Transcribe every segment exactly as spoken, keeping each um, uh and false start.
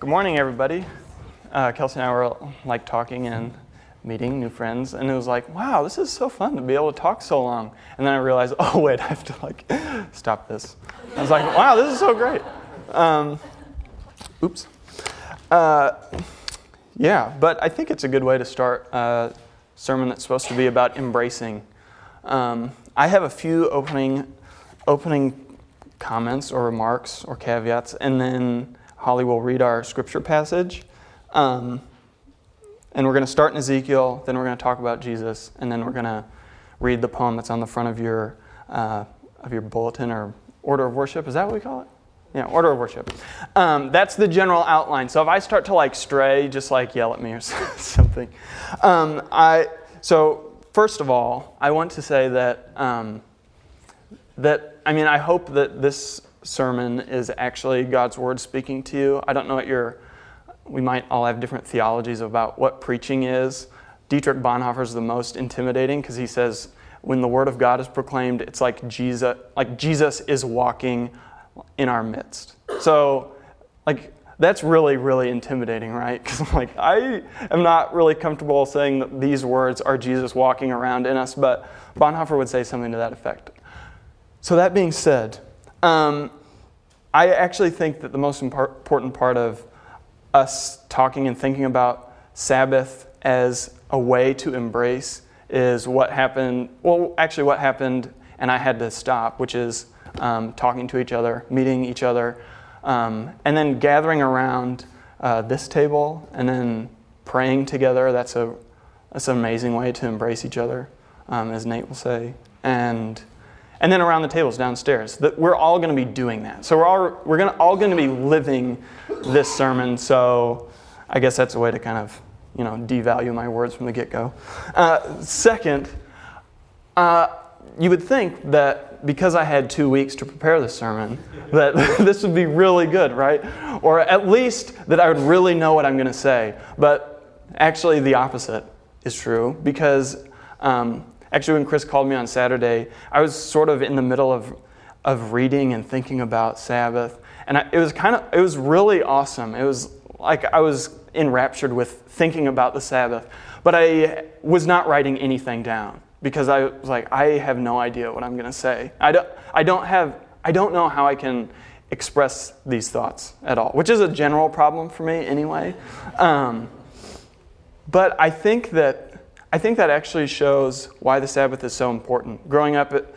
Good morning, everybody. Uh, Kelsey and I were like talking and meeting new friends, and it was like, wow, this is so fun to be able to talk so long. And then I realized, oh wait, I have to like stop this. I was like, wow, this is so great. Um, oops. Uh, yeah, but I think it's a good way to start a sermon that's supposed to be about embracing. Um, I have a few opening, opening comments or remarks or caveats, and then Holly will read our scripture passage, um, and we're going to start in Ezekiel, then we're going to talk about Jesus, and then we're going to read the poem that's on the front of your uh, of your bulletin or order of worship. Is that what we call it? Yeah, order of worship. Um, that's the general outline. So if I start to like stray, just like yell at me or something. Um, I so first of all, I want to say that um, that I mean I hope that this sermon is actually God's word speaking to you. I don't know what your, we might all have different theologies about what preaching is. Dietrich Bonhoeffer is the most intimidating because he says when the word of God is proclaimed, it's like Jesus, like Jesus is walking in our midst. So, like that's really, really intimidating, right? Because I'm like I am not really comfortable saying that these words are Jesus walking around in us, but Bonhoeffer would say something to that effect. So that being said, Um, I actually think that the most important part of us talking and thinking about Sabbath as a way to embrace is what happened, well, actually what happened and I had to stop, which is um, talking to each other, meeting each other, um, and then gathering around uh, this table and then praying together. That's a that's an amazing way to embrace each other, um, as Nate will say. And... And then around the tables downstairs, that we're all going to be doing that. So we're all we're going all going to be living this sermon. So I guess that's a way to kind of you know devalue my words from the get-go. Uh, second, uh, you would think that because I had two weeks to prepare this sermon, that this would be really good, right? Or at least that I would really know what I'm going to say. But actually, the opposite is true because. Um, Actually, when Chris called me on Saturday, I was sort of in the middle of of reading and thinking about Sabbath, and I, it was kind of it was really awesome. It was like I was enraptured with thinking about the Sabbath, but I was not writing anything down because I was like, I have no idea what I'm going to say. I don't I don't have I don't know how I can express these thoughts at all, which is a general problem for me anyway. Um, but I think that. I think that actually shows why the Sabbath is so important. Growing up, it,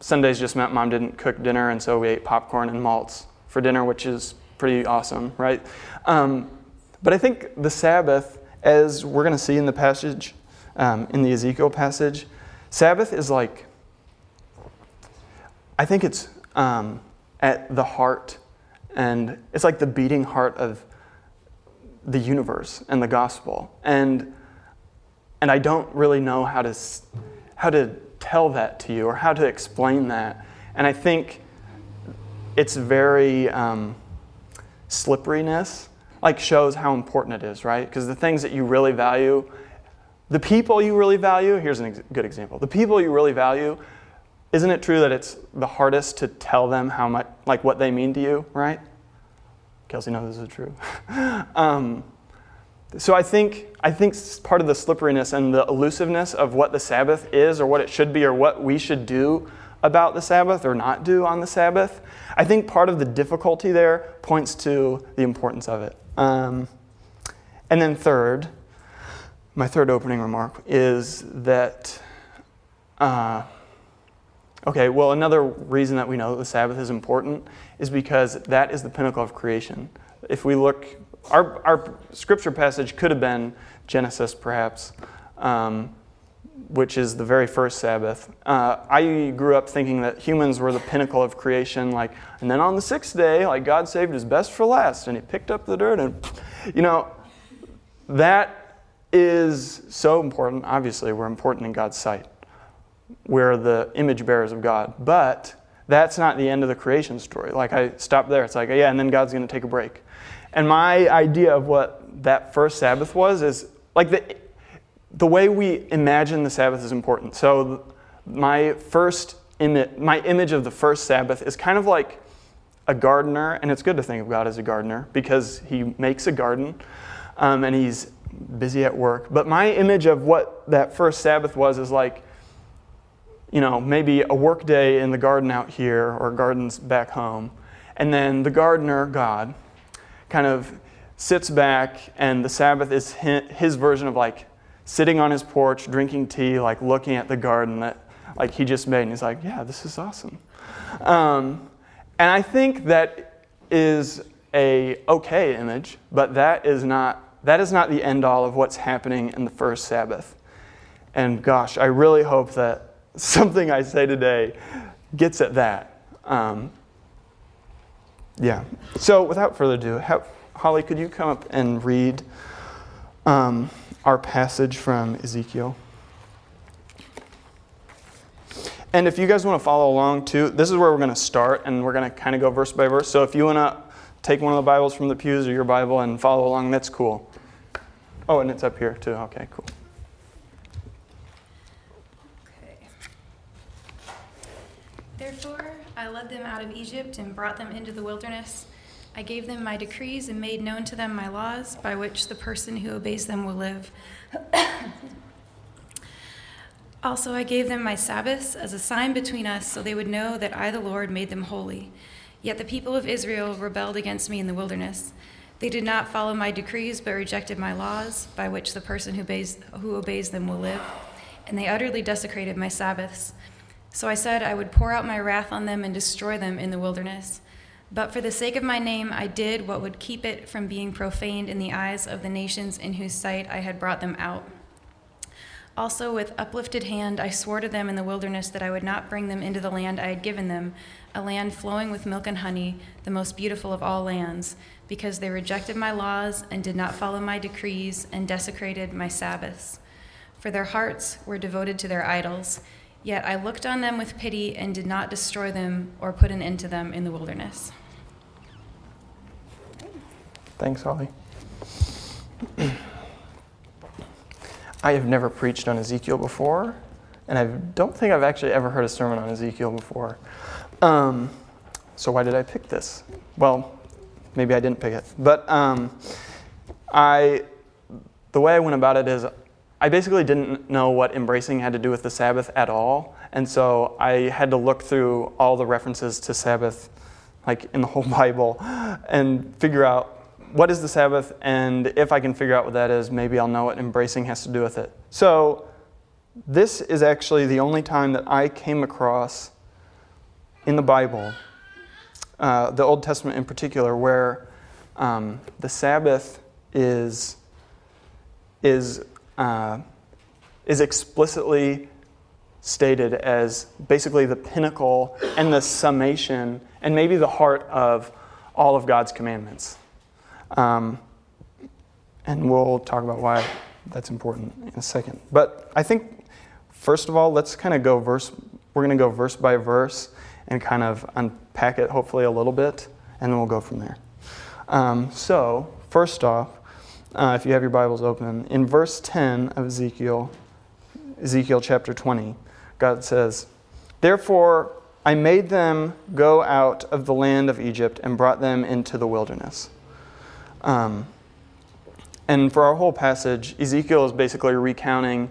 Sundays just meant Mom didn't cook dinner, and so we ate popcorn and malts for dinner, which is pretty awesome, right? Um, but I think the Sabbath, as we're going to see in the passage, um, in the Ezekiel passage, Sabbath is like, I think it's um, at the heart, and it's like the beating heart of the universe and the gospel. And And I don't really know how to how to tell that to you or how to explain that. And I think it's very um, slipperiness, like shows how important it is, right? Because the things that you really value, the people you really value, here's a ex- good example. The people you really value, isn't it true that it's the hardest to tell them how much, like what they mean to you, right? Kelsey knows this is true. um, So I think I think part of the slipperiness and the elusiveness of what the Sabbath is or what it should be or what we should do about the Sabbath or not do on the Sabbath, I think part of the difficulty there points to the importance of it. Um, and then third, my third opening remark is that, uh, okay, well, another reason that we know that the Sabbath is important is because that is the pinnacle of creation. If we look... Our, our scripture passage could have been Genesis, perhaps, um, which is the very first Sabbath. Uh, I grew up thinking that humans were the pinnacle of creation, like, and then on the sixth day, like, God saved his best for last, and he picked up the dirt, and, you know, that is so important. Obviously, we're important in God's sight. We're the image bearers of God, but that's not the end of the creation story. Like, I stopped there. It's like, yeah, and then God's going to take a break. And my idea of what that first Sabbath was is, like, the the way we imagine the Sabbath is important. So my first image, my image of the first Sabbath is kind of like a gardener, and it's good to think of God as a gardener because he makes a garden um, and he's busy at work. But my image of what that first Sabbath was is like, you know, maybe a work day in the garden out here or gardens back home. And then the gardener, God, kind of sits back, and the Sabbath is his version of like sitting on his porch, drinking tea, like looking at the garden that like he just made. And he's like, yeah, this is awesome. Um, and I think that is a okay image, but that is not that is not the end all of what's happening in the first Sabbath. And gosh, I really hope that something I say today gets at that. Um, yeah. So without further ado, how, Holly, could you come up and read um, our passage from Ezekiel? And if you guys want to follow along too, this is where we're going to start, and we're going to kind of go verse by verse. So if you want to take one of the Bibles from the pews or your Bible and follow along, that's cool. Oh, and it's up here too. Okay, cool. Okay. Therefore, I led them out of Egypt and brought them into the wilderness. I gave them my decrees and made known to them my laws, by which the person who obeys them will live. Also, I gave them my Sabbaths as a sign between us, so they would know that I, the Lord, made them holy. Yet the people of Israel rebelled against me in the wilderness. They did not follow my decrees, but rejected my laws, by which the person who obeys, who obeys them will live. And they utterly desecrated my Sabbaths. So I said I would pour out my wrath on them and destroy them in the wilderness. But for the sake of my name, I did what would keep it from being profaned in the eyes of the nations in whose sight I had brought them out. Also, with uplifted hand, I swore to them in the wilderness that I would not bring them into the land I had given them, a land flowing with milk and honey, the most beautiful of all lands, because they rejected my laws and did not follow my decrees and desecrated my Sabbaths. For their hearts were devoted to their idols, yet I looked on them with pity and did not destroy them or put an end to them in the wilderness. Thanks, Holly. I have never preached on Ezekiel before, and I don't think I've actually ever heard a sermon on Ezekiel before. Um, so why did I pick this? Well, maybe I didn't pick it. But um, I, the way I went about it is I basically didn't know what embracing had to do with the Sabbath at all, and so I had to look through all the references to Sabbath, like in the whole Bible, and figure out, what is the Sabbath? And if I can figure out what that is, maybe I'll know what embracing has to do with it. So this is actually the only time that I came across in the Bible, uh, the Old Testament in particular, where um, the Sabbath is is uh, is explicitly stated as basically the pinnacle and the summation and maybe the heart of all of God's commandments. Um, and we'll talk about why that's important in a second. But I think, first of all, let's kind of go verse, we're going to go verse by verse and kind of unpack it hopefully a little bit, and then we'll go from there. Um, so, first off, uh, if you have your Bibles open, in verse ten of Ezekiel, Ezekiel chapter twenty, God says, "Therefore I made them go out of the land of Egypt and brought them into the wilderness." Um, and for our whole passage, Ezekiel is basically recounting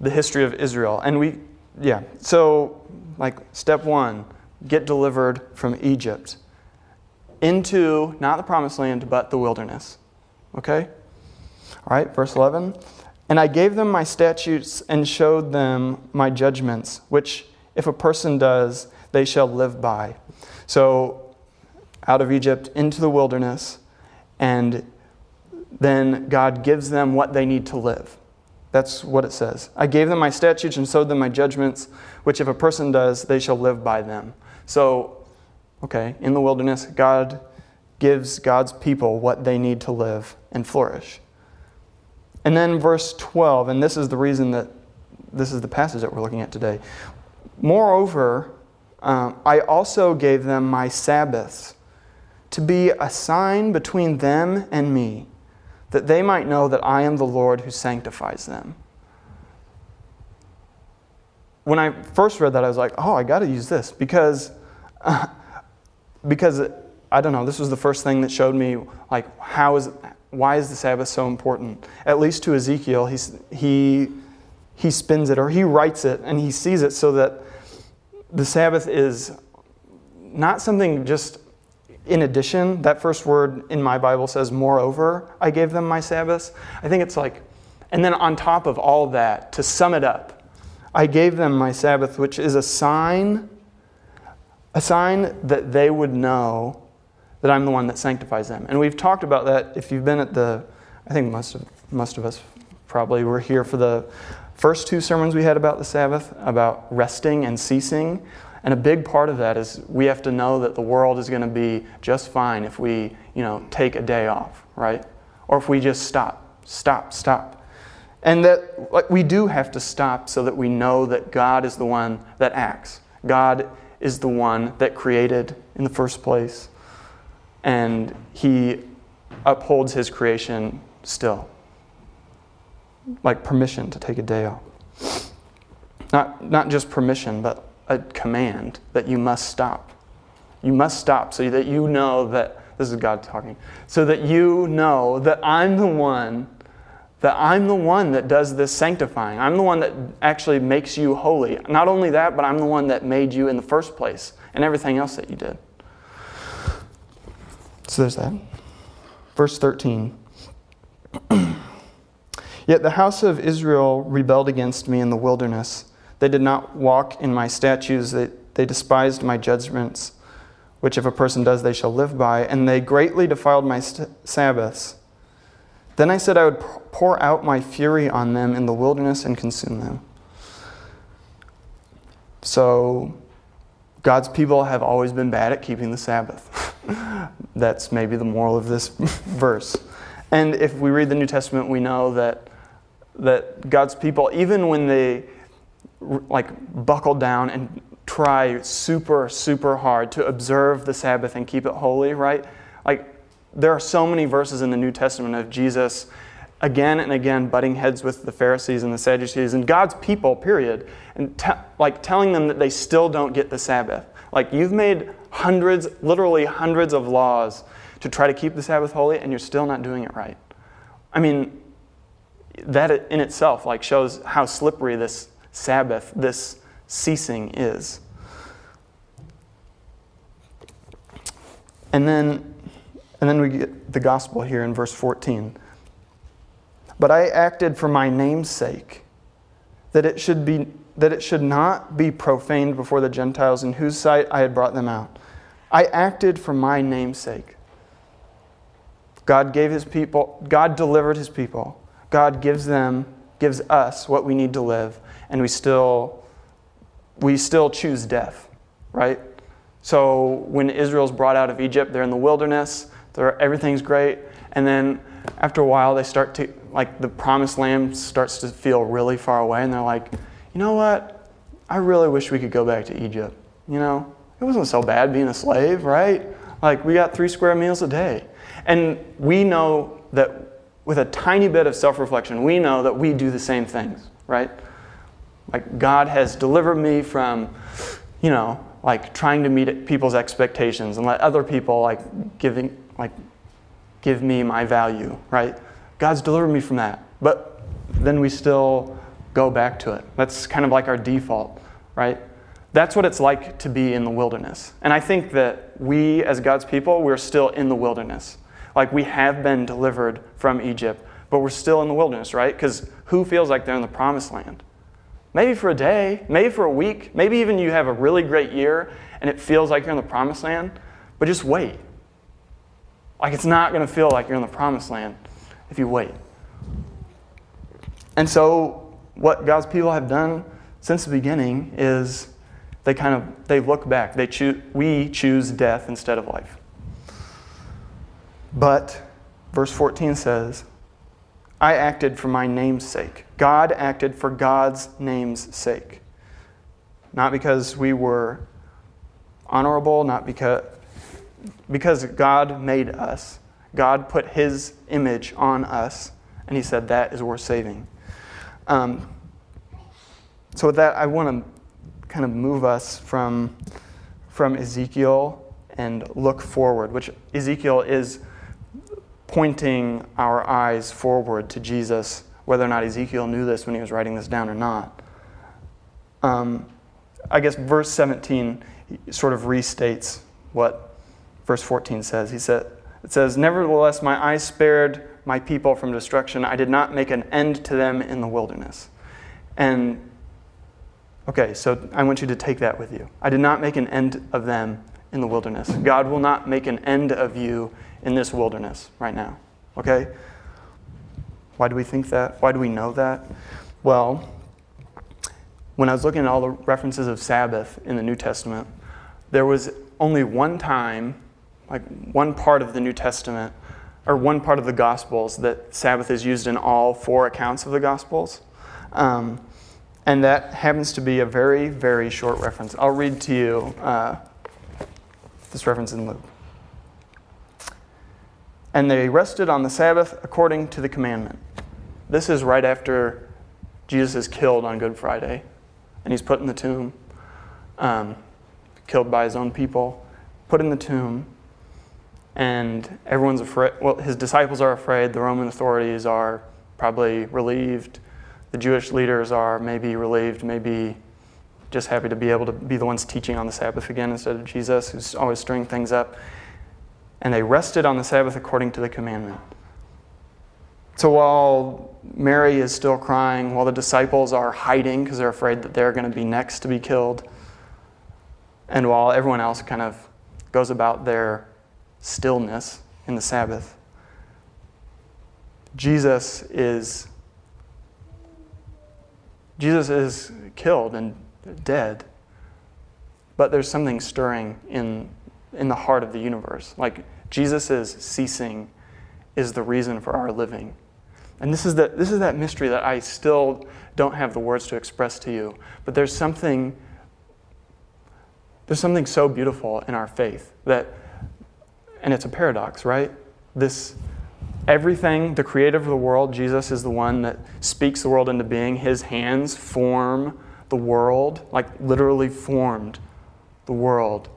the history of Israel. And we, yeah, so like step one, get delivered from Egypt into not the promised land, but the wilderness. Okay? All right, verse eleven. "And I gave them my statutes and showed them my judgments, which if a person does, they shall live by." So out of Egypt into the wilderness. And then God gives them what they need to live. That's what it says. "I gave them my statutes and showed them my judgments, which if a person does, they shall live by them." So, okay, in the wilderness, God gives God's people what they need to live and flourish. And then verse twelve, and this is the reason that this is the passage that we're looking at today. "Moreover, um, I also gave them my Sabbaths, to be a sign between them and me, that they might know that I am the Lord who sanctifies them." When I first read that, I was like, oh, I got to use this, because, uh, because I don't know, this was the first thing that showed me, like, how is, why is the Sabbath so important? At least to Ezekiel, he's, he he spins it, or he writes it, and he sees it so that the Sabbath is not something just in addition. That first word in my Bible says, moreover, I gave them my Sabbaths. I think it's like, and then on top of all that, to sum it up, I gave them my Sabbath, which is a sign, a sign that they would know that I'm the one that sanctifies them. And we've talked about that. If you've been at the, I think most of, most of us probably were here for the first two sermons we had about the Sabbath, about resting and ceasing. And a big part of that is we have to know that the world is going to be just fine if we, you know, take a day off, right? Or if we just stop, stop, stop. And that, like, we do have to stop so that we know that God is the one that acts. God is the one that created in the first place. And he upholds his creation still. Like permission to take a day off. Not not just permission, but a command that you must stop. You must stop so that you know that, this is God talking, so that you know that I'm the one, that I'm the one that does this sanctifying. I'm the one that actually makes you holy. Not only that, but I'm the one that made you in the first place and everything else that you did. So there's that. Verse thirteen. Yet the house of Israel rebelled against me in the wilderness. They did not walk in my statutes. They, they despised my judgments, which if a person does, they shall live by. And they greatly defiled my st- Sabbaths. Then I said I would pour out my fury on them in the wilderness and consume them. So God's people have always been bad at keeping the Sabbath. That's maybe the moral of this verse. And if we read the New Testament, we know that that God's people, even when they like buckle down and try super, super hard to observe the Sabbath and keep it holy, right? Like, there are so many verses in the New Testament of Jesus again and again butting heads with the Pharisees and the Sadducees and God's people, period, and te- like telling them that they still don't get the Sabbath. Like, you've made hundreds, literally hundreds of laws to try to keep the Sabbath holy, and you're still not doing it right. I mean, that in itself like shows how slippery this Sabbath, this ceasing is. And then And then we get the gospel here in verse fourteen. But I acted for my name's sake, that it should be that it should not be profaned before the Gentiles, in whose sight I had brought them out. I acted for my name's sake. God gave his people, God delivered his people. God gives them, gives us what we need to live, and we still we still choose death, right? So when Israel's brought out of Egypt, they're in the wilderness. They're, everything's great, and then after a while they start to, like, the promised land starts to feel really far away, and they're like, you know what, I really wish we could go back to Egypt. You know, it wasn't so bad being a slave, right? Like, we got three square meals a day. And we know that with a tiny bit of self-reflection, we know that we do the same things, right? Like, God has delivered me from, you know, like trying to meet people's expectations and let other people like giving like give me my value, right? God's delivered me from that. But then we still go back to it. That's kind of like our default, right? That's what it's like to be in the wilderness. And I think that we as God's people, we're still in the wilderness. Like, we have been delivered from Egypt, but we're still in the wilderness, right? Because who feels like they're in the promised land? Maybe for a day, maybe for a week, maybe even you have a really great year and it feels like you're in the promised land, but just wait. Like, it's not going to feel like you're in the promised land if you wait. And so what God's people have done since the beginning is they kind of, they look back. They choose, we choose death instead of life. But verse fourteen says, I acted for my name's sake. God acted for God's name's sake. Not because we were honorable, not because because God made us. God put his image on us, and he said that is worth saving. Um, so with that, I want to kind of move us from, from Ezekiel and look forward, which Ezekiel is pointing our eyes forward to Jesus, whether or not Ezekiel knew this when he was writing this down or not. Um, I guess verse seventeen sort of restates what verse fourteen says. He said, it says, "Nevertheless, my eyes spared my people from destruction. I did not make an end to them in the wilderness." And, okay, so I want you to take that with you. I did not make an end of them in the wilderness. God will not make an end of you in this wilderness right now, okay? Why do we think that? Why do we know that? Well, when I was looking at all the references of Sabbath in the New Testament, there was only one time, like one part of the New Testament, or one part of the Gospels, that Sabbath is used in all four accounts of the Gospels. Um, and that happens to be a very, very short reference. I'll read to you uh, this reference in Luke. "And they rested on the Sabbath according to the commandment." This is right after Jesus is killed on Good Friday, and he's put in the tomb, um, killed by his own people, put in the tomb, and everyone's afraid. Well, his disciples are afraid. The Roman authorities are probably relieved. The Jewish leaders are maybe relieved, maybe just happy to be able to be the ones teaching on the Sabbath again instead of Jesus, who's always stirring things up. "And they rested on the Sabbath according to the commandment." So while Mary is still crying, while the disciples are hiding because they're afraid that they're going to be next to be killed, and while everyone else kind of goes about their stillness in the Sabbath, Jesus is Jesus is killed and dead, but there's something stirring in in the heart of the universe. Like, Jesus' ceasing is the reason for our living. And this is that this is that mystery that I still don't have the words to express to you. But there's something there's something so beautiful in our faith that, and it's a paradox, right? This everything, the creator of the world, Jesus is the one that speaks the world into being. His hands form the world, like literally formed the world.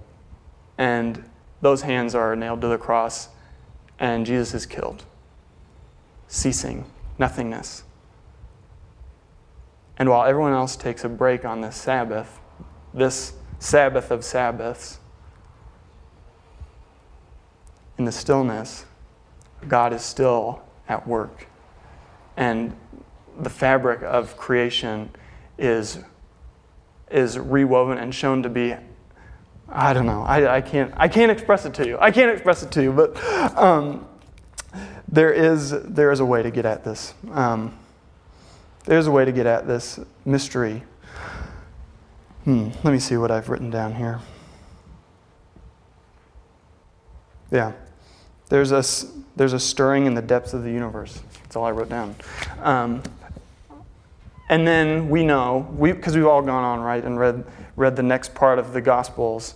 And those hands are nailed to the cross, and Jesus is killed. Ceasing, nothingness. And while everyone else takes a break on this Sabbath, this Sabbath of Sabbaths, in the stillness, God is still at work. And the fabric of creation is, is rewoven and shown to be, I don't know. I, I can't. I can't express it to you. I can't express it to you. But um, there is there is a way to get at this. Um, there is a way to get at this mystery. Hmm. Let me see what I've written down here. Yeah. There's a there's a stirring in the depths of the universe. That's all I wrote down. Um, and then we know we because we've all gone on, right, and read. read the next part of the Gospels.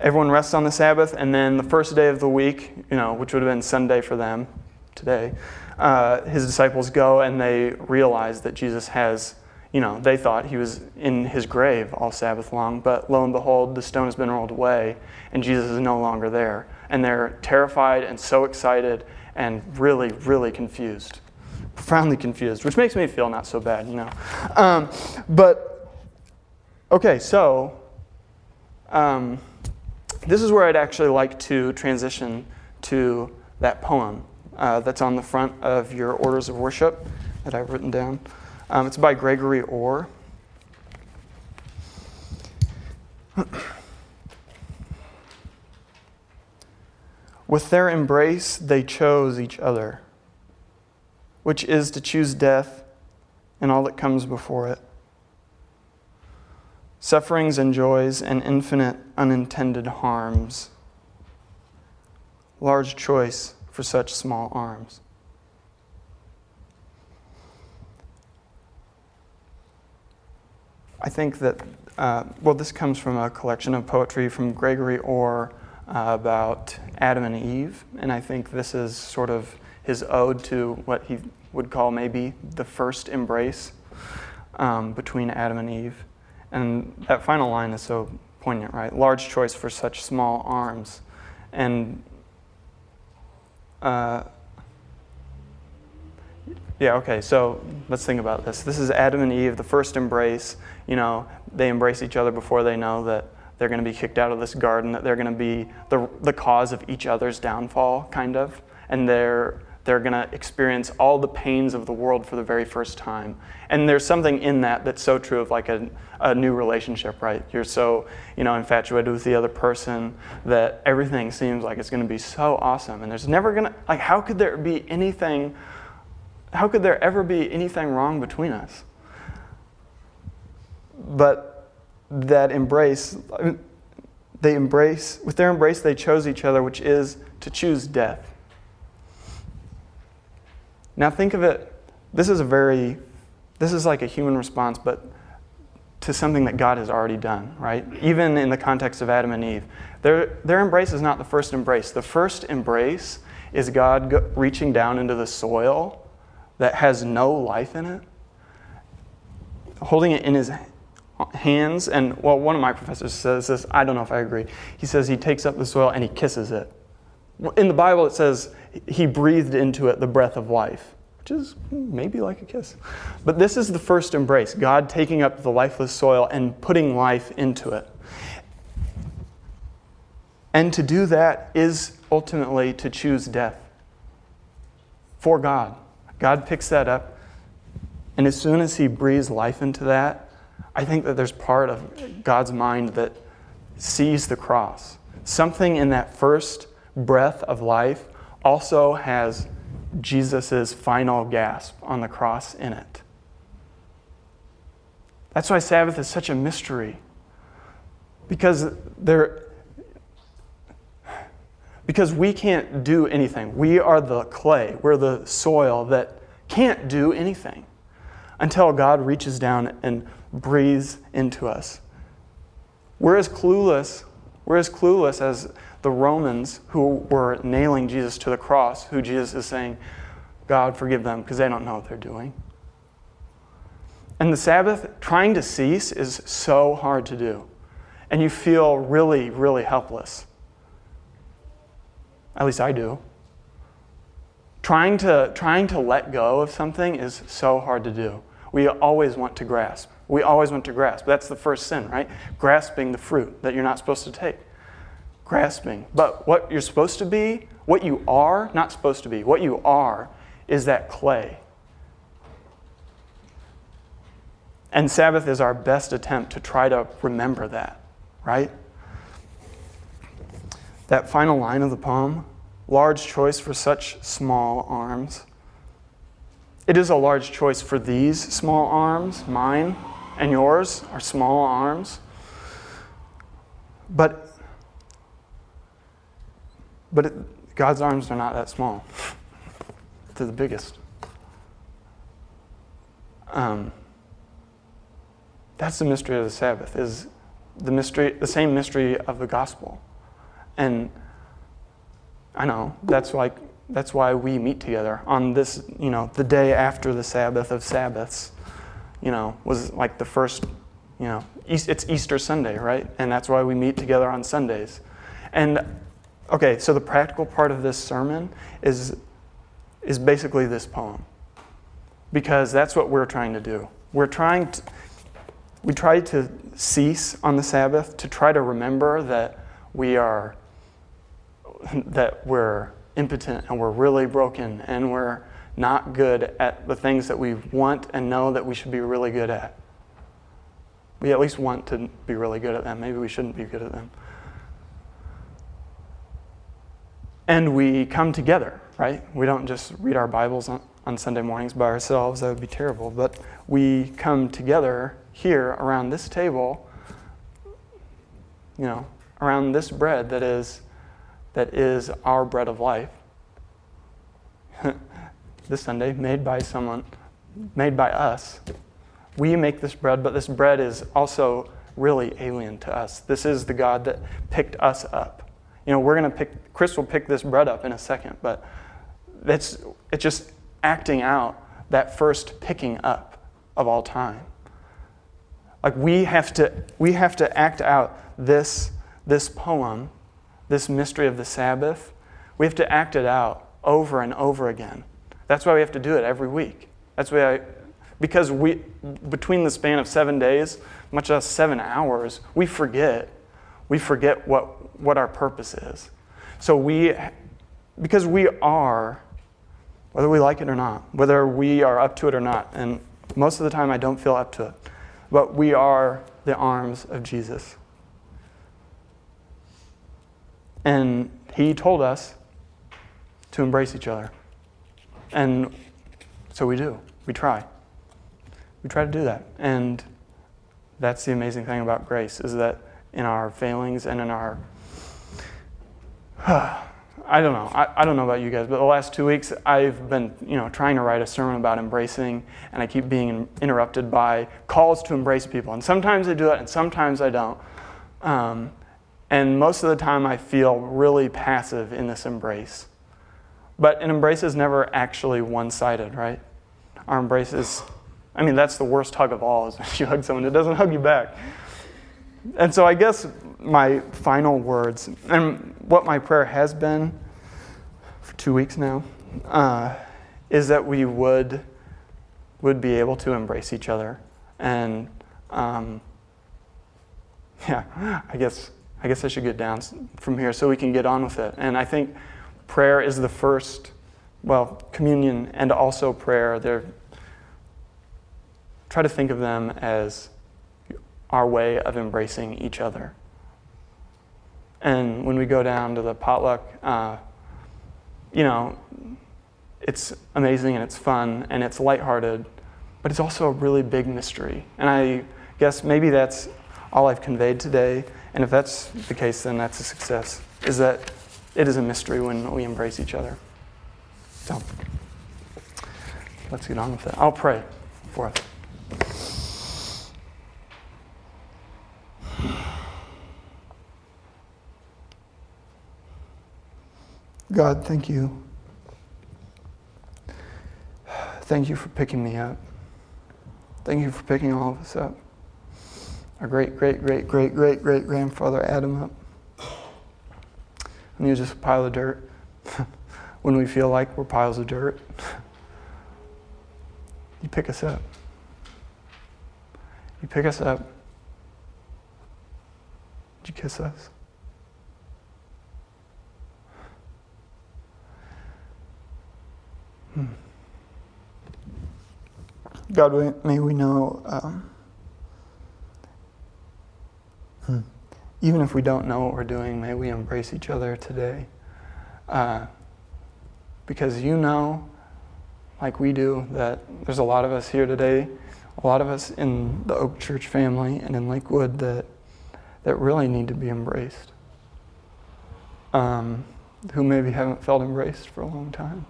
Everyone rests on the Sabbath, and then the first day of the week, you know, which would have been Sunday for them today, uh, his disciples go and they realize that Jesus has, you know, they thought he was in his grave all Sabbath long, but lo and behold, the stone has been rolled away, and Jesus is no longer there. And they're terrified and so excited and really, really confused, profoundly confused, which makes me feel not so bad, you know. Um, but Okay, so um, this is where I'd actually like to transition to that poem uh, that's on the front of your orders of worship that I've written down. Um, it's by Gregory Orr. "With their embrace they chose each other, which is to choose death and all that comes before it. Sufferings and joys and infinite unintended harms. Large choice for such small arms. I think that, uh, well, this comes from a collection of poetry from Gregory Orr uh, about Adam and Eve, and I think this is sort of his ode to what he would call maybe the first embrace um, between Adam and Eve. And that final line is so poignant, right? Large choice for such small arms. And, uh, yeah, okay, so let's think about this. This is Adam and Eve, the first embrace. You know, they embrace each other before they know that they're going to be kicked out of this garden, that they're going to be the the cause of each other's downfall, kind of. And they're they're going to experience all the pains of the world for the very first time. And there's something in that that's so true of like a, a new relationship, right? You're so, you know, infatuated with the other person that everything seems like it's going to be so awesome. And there's never going to, like, how could there be anything... How could there ever be anything wrong between us? But that embrace, they embrace, with their embrace they chose each other, which is to choose death. Now think of it, this is a very, this is like a human response, but to something that God has already done, right? Even in the context of Adam and Eve. Their, their embrace is not the first embrace. The first embrace is God go, reaching down into the soil that has no life in it, holding it in his hands. And, well, one of my professors says this. I don't know if I agree. He says he takes up the soil and he kisses it. In the Bible, it says he breathed into it the breath of life, which is maybe like a kiss. But this is the first embrace, God taking up the lifeless soil and putting life into it. And to do that is ultimately to choose death for God. God picks that up, and as soon as he breathes life into that, I think that there's part of God's mind that sees the cross. Something in that first breath of life also has Jesus' final gasp on the cross in it. That's why Sabbath is such a mystery, because there... Because we can't do anything. We are the clay. We're the soil that can't do anything until God reaches down and breathes into us. We're as clueless, we're as clueless as the Romans who were nailing Jesus to the cross, who Jesus is saying, God, forgive them because they don't know what they're doing. And the Sabbath, trying to cease, is so hard to do. And you feel really, really helpless. At least I do. Trying to trying to let go of something is so hard to do. We always want to grasp. We always want to grasp. That's the first sin, right? Grasping the fruit that you're not supposed to take. Grasping. But what you're supposed to be, what you are, not supposed to be, what you are is that clay. And Sabbath is our best attempt to try to remember that, right? That final line of the poem, large choice for such small arms. It is a large choice for these small arms. Mine and yours are small arms. But, but it, God's arms are not that small. They're the biggest. Um, that's the mystery of the Sabbath, is the mystery, the same mystery of the gospel. And I know that's like that's why we meet together on this, you know, the day after the Sabbath of Sabbaths, you know, was like the first, you know, it's Easter Sunday, right? And that's why we meet together on Sundays. And okay, so the practical part of this sermon is is basically this poem, because that's what we're trying to do. We're trying to we try to cease on the Sabbath to try to remember that. We are, that we're impotent and we're really broken and we're not good at the things that we want and know that we should be really good at. We at least want to be really good at them. Maybe we shouldn't be good at them. And we come together, right? We don't just read our Bibles on, on Sunday mornings by ourselves. That would be terrible. But we come together here around this table, you know, around this bread that is that is our bread of life. This Sunday, made by someone, made by us. We make this bread, but this bread is also really alien to us. This is the God that picked us up. You know, we're going to pick, Chris will pick this bread up in a second, but it's, it's just acting out that first picking up of all time. Like we have to we have to act out this this poem, this mystery of the Sabbath. We have to act it out over and over again. That's why we have to do it every week. That's why I, because we between the span of seven days, much less seven hours, we forget. We forget what what our purpose is. So we because we are, whether we like it or not, whether we are up to it or not, and most of the time I don't feel up to it, but we are the arms of Jesus. And he told us to embrace each other. And so we do. We try. We try to do that. And that's the amazing thing about grace, is that in our failings and in our... I don't know. I, I don't know about you guys, but the last two weeks I've been, you know, trying to write a sermon about embracing, and I keep being interrupted by calls to embrace people. And sometimes I do it, and sometimes I don't. Um, and most of the time I feel really passive in this embrace. But an embrace is never actually one-sided, right? Our embrace is, I mean, that's the worst hug of all, is if you hug someone that doesn't hug you back. And so I guess my final words, and what my prayer has been for two weeks now, uh, is that we would would be able to embrace each other, and um, yeah, I guess I guess I should get down from here so we can get on with it. And I think prayer is the first, well, communion and also prayer. They're try to think of them as our way of embracing each other. And when we go down to the potluck, uh, you know, it's amazing and it's fun and it's lighthearted, but it's also a really big mystery. And I guess maybe that's all I've conveyed today. And if that's the case, then that's a success, is that it is a mystery when we embrace each other. So let's get on with it. I'll pray for us. God, thank you. Thank you for picking me up. Thank you for picking all of us up. Our great, great, great, great, great, great grandfather Adam up. And you're just a pile of dirt when we feel like we're piles of dirt. You pick us up. You pick us up. You kiss us. Hmm. God, may we know, um, hmm. even if we don't know what we're doing, may we embrace each other today. Uh, because you know, like we do, that there's a lot of us here today, a lot of us in the Oak Church family and in Lakewood that that really need to be embraced, um, who maybe haven't felt embraced for a long time.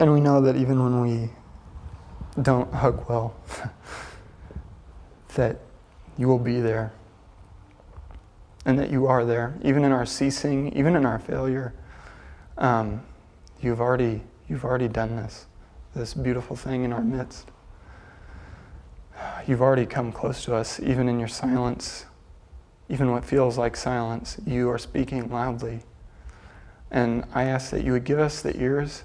And we know that even when we don't hug well, that you will be there, and that you are there, even in our ceasing, even in our failure. Um, you've already you've already done this, this beautiful thing in our midst. You've already come close to us, even in your silence. Even what feels like silence, you are speaking loudly. And I ask that you would give us the ears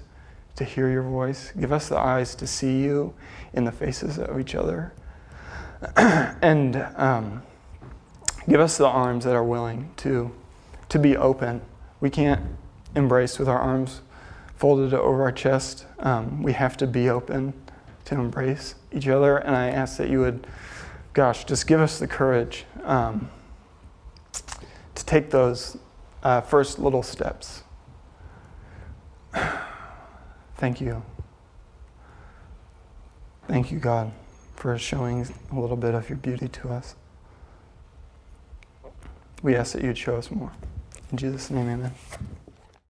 to hear your voice, give us the eyes to see you in the faces of each other, and um, give us the arms that are willing to, to be open. We can't embrace with our arms folded over our chest. Um, we have to be open to embrace each other. And I ask that you would, gosh, just give us the courage um, to take those uh, first little steps. Thank you. Thank you, God, for showing a little bit of your beauty to us. We ask that you'd show us more. In Jesus' name, amen.